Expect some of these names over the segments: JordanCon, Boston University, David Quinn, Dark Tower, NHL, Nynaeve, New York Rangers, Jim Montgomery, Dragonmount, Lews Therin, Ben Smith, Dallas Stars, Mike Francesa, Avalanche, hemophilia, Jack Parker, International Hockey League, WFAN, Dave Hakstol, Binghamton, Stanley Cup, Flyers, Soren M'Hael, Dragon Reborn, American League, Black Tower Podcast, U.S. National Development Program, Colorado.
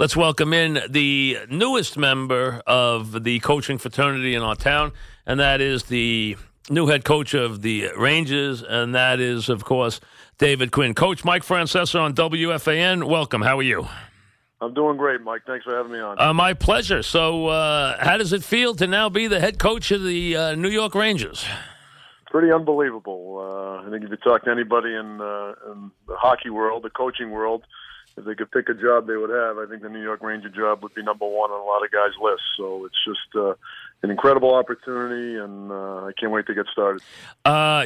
Let's welcome in the newest member of the coaching fraternity in our town, and that is the new head coach of the Rangers, and that is, of course, David Quinn. Coach Mike Francesa on WFAN, welcome. How are you? I'm doing great, Mike. Thanks for having me on. My pleasure. So how does it feel to now be the head coach of the New York Rangers? Pretty unbelievable. I think if you talk to anybody in the hockey world, the coaching world, if they could pick a job they would have, I think the New York Ranger job would be number one on a lot of guys' lists. So it's just an incredible opportunity, and I can't wait to get started.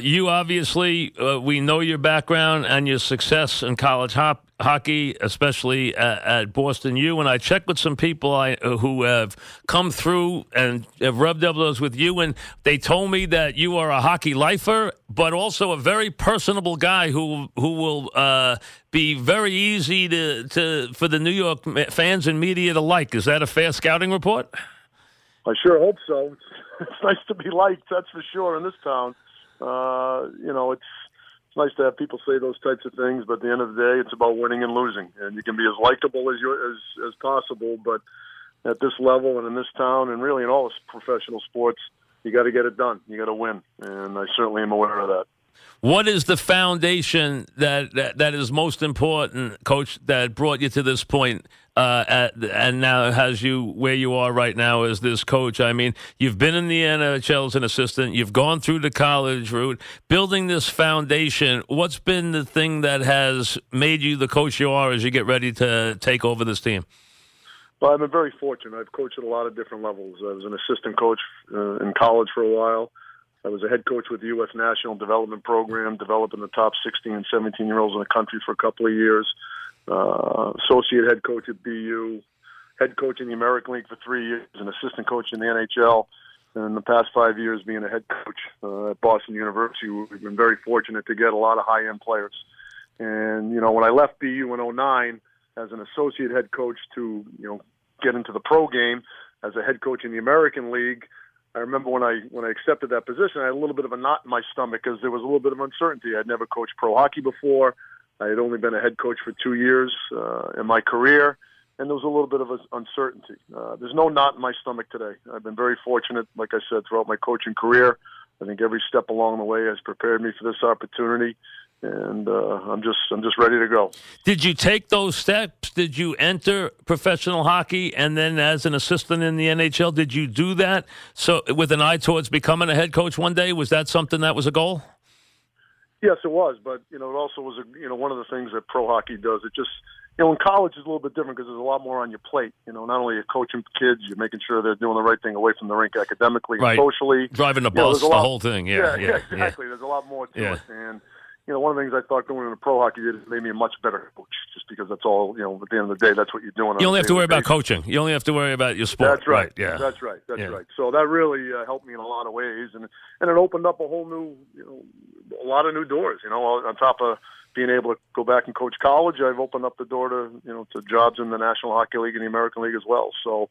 You obviously, we know your background and your success in college hockey, especially at Boston U. And I checked with some people who have come through and have rubbed elbows with you, and they told me that you are a hockey lifer, but also a very personable guy who will be very easy to for the New York fans and media to like. Is that a fair scouting report? I sure hope so. It's nice to be liked, that's for sure, in this town. It's nice to have people say those types of things, but at the end of the day, it's about winning and losing. And you can be as likable as possible, but at this level and in this town and really in all professional sports, you got to get it done. You got to win, and I certainly am aware of that. What is the foundation that is most important, Coach, that brought you to this point and now has you where you are right now as this coach? I mean, you've been in the NHL as an assistant. You've gone through the college route. Building this foundation, what's been the thing that has made you the coach you are as you get ready to take over this team? Well, I've been very fortunate. I've coached at a lot of different levels. I was an assistant coach in college for a while. I was a head coach with the U.S. National Development Program, developing the top 16 and 17-year-olds in the country for a couple of years. Associate head coach at BU, head coach in the American League for 3 years, an assistant coach in the NHL, and in the past 5 years being a head coach at Boston University. We've been very fortunate to get a lot of high-end players. And, you know, when I left BU in 2009 as an associate head coach to, get into the pro game as a head coach in the American League, I remember when I accepted that position, I had a little bit of a knot in my stomach because there was a little bit of uncertainty. I'd never coached pro hockey before. I had only been a head coach for 2 years in my career, and there was a little bit of uncertainty. There's no knot in my stomach today. I've been very fortunate, like I said, throughout my coaching career. I think every step along the way has prepared me for this opportunity, and I'm just ready to go. Did you take those steps? Did you enter professional hockey and then as an assistant in the NHL? Did you do that so with an eye towards becoming a head coach one day? Was that something that was a goal? Yes, it was, but it also was one of the things that pro hockey does. It just in college is a little bit different because there's a lot more on your plate. Not only you're coaching kids, you're making sure they're doing the right thing away from the rink academically, right, and socially, driving the bus, the whole thing. Yeah, exactly. Yeah. There's a lot more to it, and one of the things I thought going into pro hockey did is made me a much better coach, just because that's all, at the end of the day, that's what you're doing. You only have to worry about coaching. You only have to worry about your sport. That's right. Yeah. That's right. So that really helped me in a lot of ways, and it opened up a whole new, a lot of new doors. On top of being able to go back and coach college, I've opened up the door to, to jobs in the National Hockey League and the American League as well. So,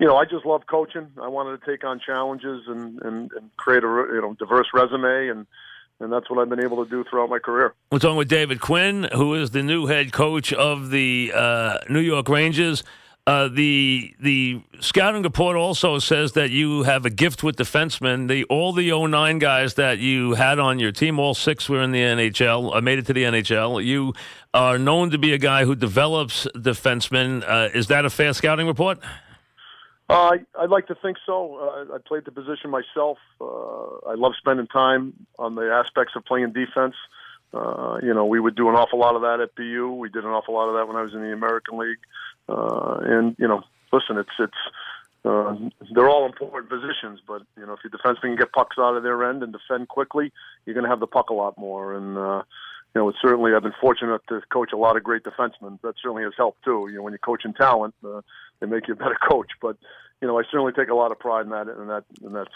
I just love coaching. I wanted to take on challenges and create a, diverse resume, and that's what I've been able to do throughout my career. We're talking with David Quinn, who is the new head coach of the New York Rangers. The scouting report also says that you have a gift with defensemen. All the 2009 guys that you had on your team, all six were in the NHL, made it to the NHL. You are known to be a guy who develops defensemen. Is that a fair scouting report? I'd like to think so. I played the position myself. I love spending time on the aspects of playing defense. We would do an awful lot of that at BU. We did an awful lot of that when I was in the American League. Listen, it's they're all important positions, but, if your defenseman can get pucks out of their end and defend quickly, you're going to have the puck a lot more. And, it's certainly, I've been fortunate to coach a lot of great defensemen. That certainly has helped, too. When you're coaching talent, they make you a better coach. But, I certainly take a lot of pride in that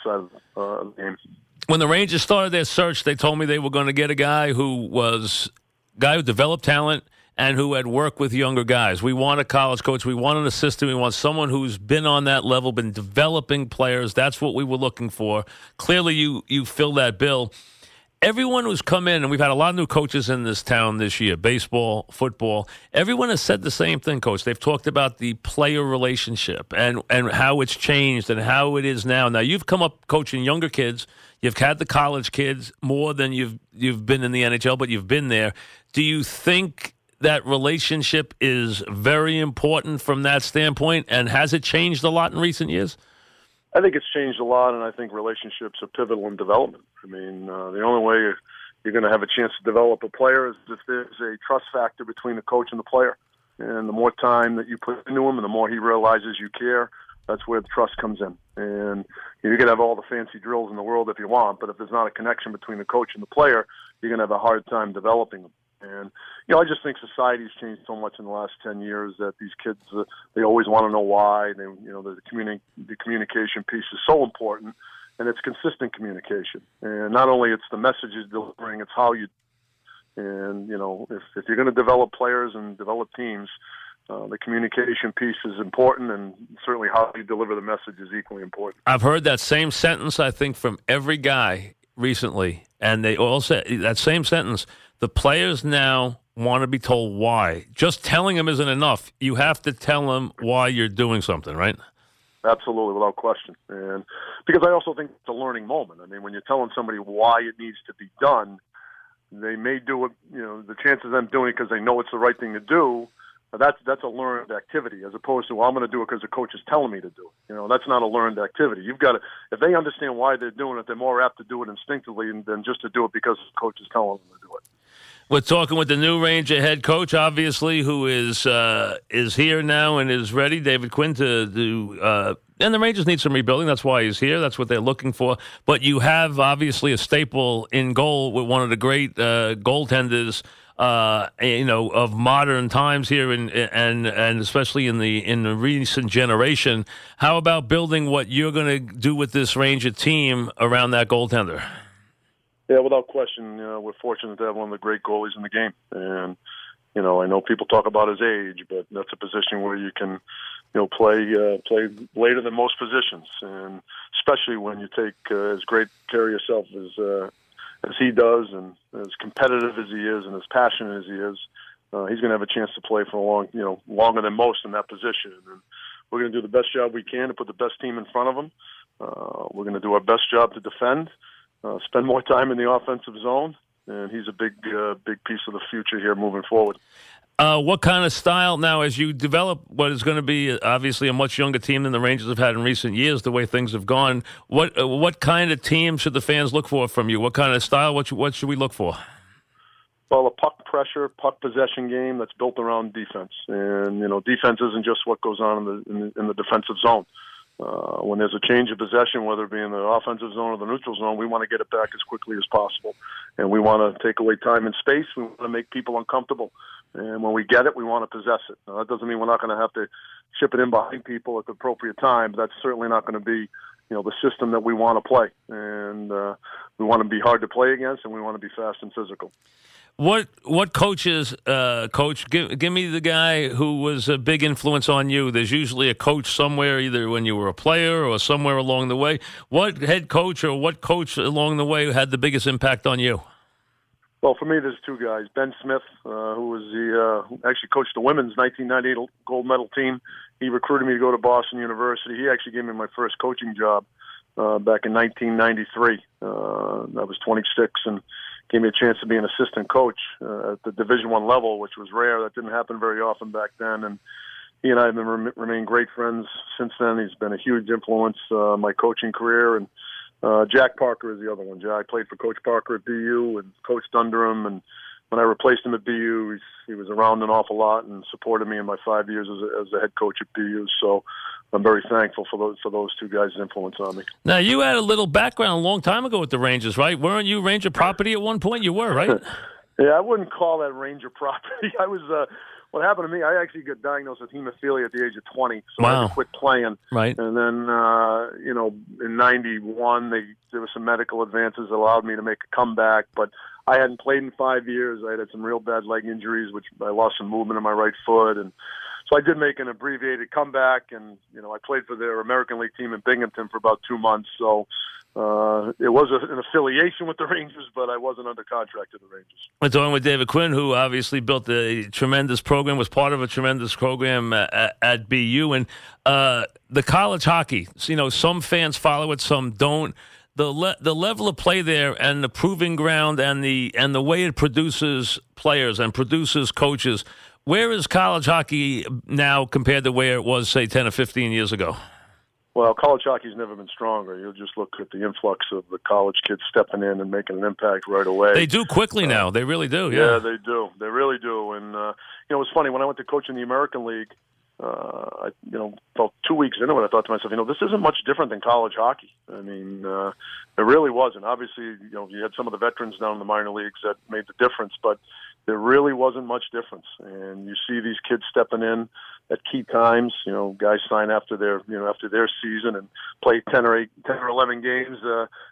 side of the game. When the Rangers started their search, they told me they were going to get a guy who developed talent and who had worked with younger guys. We want a college coach. We want an assistant. We want someone who's been on that level, been developing players. That's what we were looking for. Clearly, you fill that bill. Everyone who's come in, and we've had a lot of new coaches in this town this year, baseball, football, everyone has said the same thing, Coach. They've talked about the player relationship and how it's changed and how it is now. Now, you've come up coaching younger kids. You've had the college kids more than you've been in the NHL, but you've been there. Do you think that relationship is very important from that standpoint, and has it changed a lot in recent years? I think it's changed a lot, and I think relationships are pivotal in development. I mean, the only way you're going to have a chance to develop a player is if there's a trust factor between the coach and the player. And the more time that you put into him and the more he realizes you care, that's where the trust comes in. And you can have all the fancy drills in the world if you want, but if there's not a connection between the coach and the player, you're going to have a hard time developing them. And, you know, I just think society's changed so much in the last 10 years that these kids, they always want to know why. They, you know, the communication piece is so important, and it's consistent communication. And not only it's the messages delivering, it's how you, and, you know, if you're going to develop players and develop teams, the communication piece is important, and certainly how you deliver the message is equally important. I've heard that same sentence, I think, from every guy recently, and they all said that same sentence. The players now want to be told why. Just telling them isn't enough. You have to tell them why you're doing something, right? Absolutely, without question. And because I also think it's a learning moment. I mean, when you're telling somebody why it needs to be done, they may do it, you know, the chances of them doing it because they know it's the right thing to do, that's a learned activity, as opposed to, well, I'm going to do it because the coach is telling me to do it. You know, that's not a learned activity. You've got to, if they understand why they're doing it, they're more apt to do it instinctively than just to do it because the coach is telling them to do it. We're talking with the new Ranger head coach, obviously, who is here now and is ready, David Quinn, to do. And the Rangers need some rebuilding. That's why he's here. That's what they're looking for. But you have, obviously, a staple in goal with one of the great goaltenders, you know, of modern times here, and especially in the recent generation. How about building what you're going to do with this Ranger team around that goaltender? Yeah, without question, you know, we're fortunate to have one of the great goalies in the game. And, you know, I know people talk about his age, but that's a position where you can, you know, play later than most positions. And especially when you take as great care of yourself as he does, and as competitive as he is and as passionate as he is, he's going to have a chance to play for a long, you know, longer than most in that position. And we're going to do the best job we can to put the best team in front of him. We're going to do our best job to defend. Spend more time in the offensive zone, and he's a big piece of the future here moving forward. What kind of style now, as you develop what is going to be obviously a much younger team than the Rangers have had in recent years, the way things have gone, what kind of team should the fans look for from you? What kind of style? What should we look for? Well, a puck pressure, puck possession game that's built around defense. And, you know, defense isn't just what goes on in the defensive zone. When there's a change of possession, whether it be in the offensive zone or the neutral zone, we want to get it back as quickly as possible. And we want to take away time and space. We want to make people uncomfortable. And when we get it, we want to possess it. Now, that doesn't mean we're not going to have to chip it in behind people at the appropriate time, but that's certainly not going to be, you know, the system that we want to play. And we want to be hard to play against, and we want to be fast and physical. What coaches, Coach, give me the guy who was a big influence on you. There's usually a coach somewhere, either when you were a player or somewhere along the way. What head coach or what coach along the way had the biggest impact on you? Well, for me, there's two guys. Ben Smith, who was actually coached the women's 1998 gold medal team. He recruited me to go to Boston University. He actually gave me my first coaching job back in 1993. I was 26 and gave me a chance to be an assistant coach at the Division I level, which was rare. That didn't happen very often back then. And he and I have remained great friends since then. He's been a huge influence on my coaching career. And Jack Parker is the other one. Jack played for Coach Parker at BU and coached under him. And when I replaced him at BU, he was around an awful lot and supported me in my 5 years as a head coach at BU. So I'm very thankful for those two guys' influence on me. Now, you had a little background a long time ago with the Rangers, right? Weren't you Ranger property at one point? You were, right? Yeah, I wouldn't call that Ranger property. I was. What happened to me? I actually got diagnosed with hemophilia at the age of 20, so wow. I had to quit playing. Right, and then you know, in '91, there were some medical advances that allowed me to make a comeback, but I hadn't played in 5 years. I had some real bad leg injuries, which I lost some movement in my right foot and. So I did make an abbreviated comeback, and I played for their American League team in Binghamton for about 2 months. So it was an affiliation with the Rangers, but I wasn't under contract to the Rangers. We're talking with David Quinn, who obviously built a tremendous program, was part of a tremendous program at BU, and the college hockey. So, some fans follow it, some don't. The level of play there, and the proving ground, and the way it produces players and produces coaches. Where is college hockey now compared to where it was, say, 10 or 15 years ago? Well, college hockey's never been stronger. You'll just look at the influx of the college kids stepping in and making an impact right away. They do quickly now. They really do. Yeah, they do. They really do. And, it's funny. When I went to coach in the American League, about 2 weeks into it, I thought to myself, this isn't much different than college hockey. I mean, it really wasn't. Obviously, you had some of the veterans down in the minor leagues that made the difference, but there really wasn't much difference. And you see these kids stepping in at key times. Guys sign after their season and play 10 or 11 games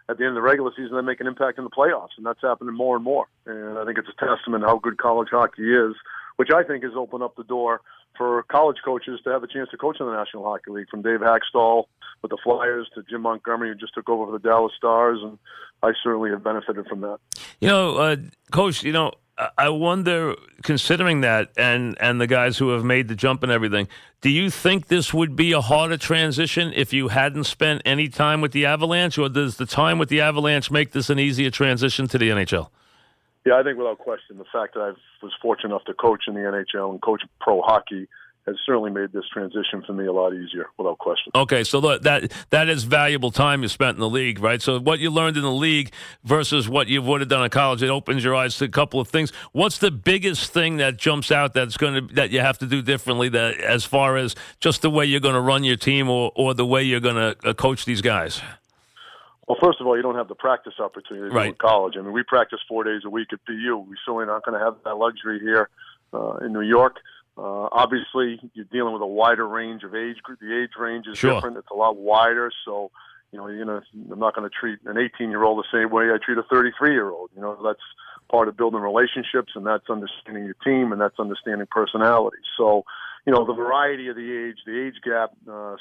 at the end of the regular season, and make an impact in the playoffs. And that's happening more and more. And I think it's a testament to how good college hockey is, which I think has opened up the door for college coaches to have a chance to coach in the National Hockey League, from Dave Hakstol with the Flyers to Jim Montgomery, who just took over for the Dallas Stars, and I certainly have benefited from that. Coach, I wonder, considering that and the guys who have made the jump and everything, do you think this would be a harder transition if you hadn't spent any time with the Avalanche, or does the time with the Avalanche make this an easier transition to the NHL? Yeah, I think without question, the fact that I was fortunate enough to coach in the NHL and coach pro hockey has certainly made this transition for me a lot easier, without question. Okay, so that is valuable time you spent in the league, right? So what you learned in the league versus what you would have done in college, it opens your eyes to a couple of things. What's the biggest thing that jumps out that you have to do differently, that as far as just the way you're going to run your team or the way you're going to coach these guys? Well, first of all, you don't have the practice opportunity in college. I mean, we practice 4 days a week at BU. We're certainly not going to have that luxury here in New York. Obviously, you're dealing with a wider range of age group. The age range is different. It's a lot wider. So, I'm not going to treat an 18-year-old the same way I treat a 33-year-old. That's part of building relationships, and that's understanding your team, and that's understanding personality. So, the variety of the age gap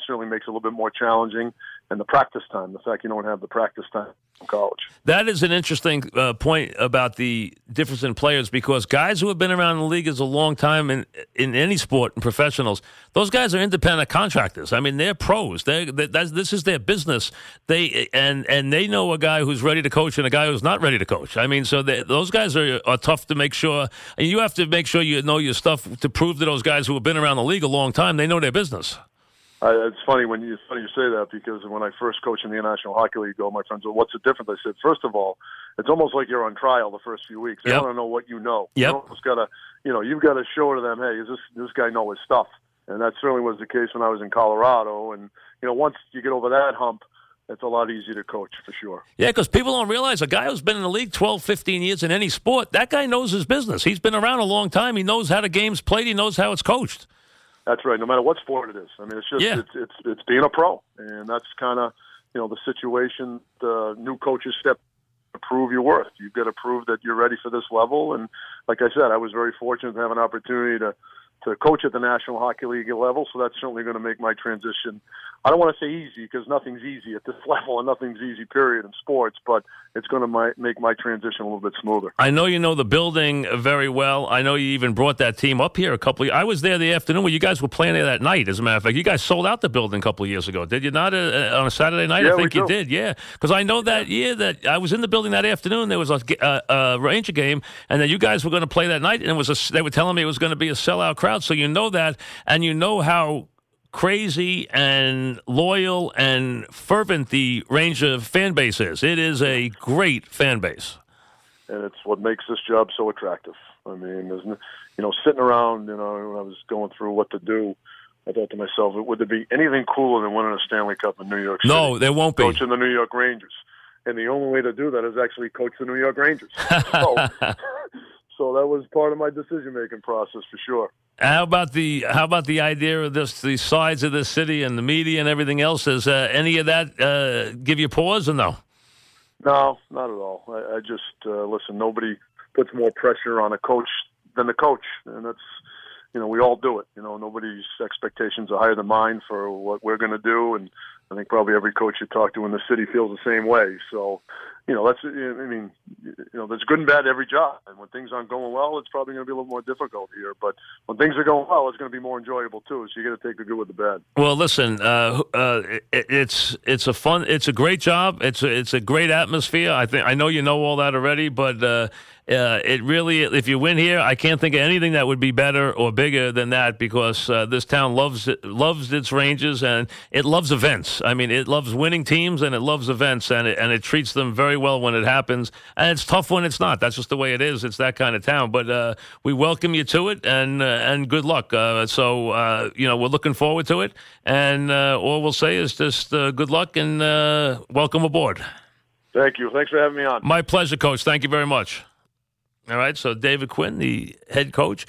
certainly makes it a little bit more challenging. And the practice time, the fact you don't have the practice time in college. That is an interesting point about the difference in players, because guys who have been around the league as a long time in any sport and professionals, those guys are independent contractors. I mean, they're pros. This is their business. They know a guy who's ready to coach and a guy who's not ready to coach. I mean, so those guys are tough to make sure. And you have to make sure you know your stuff to prove to those guys who have been around the league a long time, they know their business. It's funny you say that, because when I first coached in the International Hockey League, my friends said, "What's the difference?" I said, first of all, it's almost like you're on trial the first few weeks. They want to know what you know. Yep. You almost gotta, you've got to show to them, hey, does this guy know his stuff? And that certainly was the case when I was in Colorado. And once you get over that hump, it's a lot easier to coach, for sure. Yeah, because people don't realize a guy who's been in the league 12, 15 years in any sport, that guy knows his business. He's been around a long time. He knows how the game's played. He knows how it's coached. That's right, no matter what sport it is. I mean, it's just it's being a pro, and that's kind of, the situation the new coaches step to prove your worth. You've got to prove that you're ready for this level, and like I said, I was very fortunate to have an opportunity to coach at the National Hockey League level, so that's certainly going to make my transition, I don't want to say easy, because nothing's easy at this level and nothing's easy, period, in sports, but it's going to make my transition a little bit smoother. I know you know the building very well. I know you even brought that team up here a couple of years. I was there the afternoon when you guys were playing there that night, as a matter of fact. You guys sold out the building a couple of years ago, did you not, on a Saturday night? Yeah, I think you did, yeah. Because I know that year that I was in the building that afternoon, there was a Ranger game, and then you guys were going to play that night, and they were telling me it was going to be a sellout crowd. So you know that, and you know how crazy and loyal and fervent the Ranger fan base is. It is a great fan base. And it's what makes this job so attractive. I mean, sitting around, when I was going through what to do, I thought to myself, would there be anything cooler than winning a Stanley Cup in New York City? No, there won't be. Coaching the New York Rangers. And the only way to do that is actually coach the New York Rangers. So that was part of my decision-making process, for sure. How about the idea of this, the sides of this city and the media and everything else? Does any of that give you pause or no? No, not at all. I just, listen, nobody puts more pressure on a coach than the coach. And that's, you know, we all do it. You know, nobody's expectations are higher than mine for what we're going to do, and I think probably every coach you talk to in the city feels the same way. So, you know, that's, I mean, you know, there's good and bad every job, and when things aren't going well, it's probably going to be a little more difficult here. But when things are going well, it's going to be more enjoyable too. So you got to take the good with the bad. Well, listen, it's a great job. It's a great atmosphere. I know you know all that already, but it really, if you win here, I can't think of anything that would be better or bigger than that, because this town loves its Rangers, and it loves events. I mean, it loves winning teams, and it loves events, and it treats them very well when it happens. And it's tough when it's not. That's just the way it is. It's that kind of town. But we welcome you to it, and good luck. So you know, we're looking forward to it, and all we'll say is just good luck and welcome aboard. Thank you. Thanks for having me on. My pleasure, Coach. Thank you very much. All right, so David Quinn, the head coach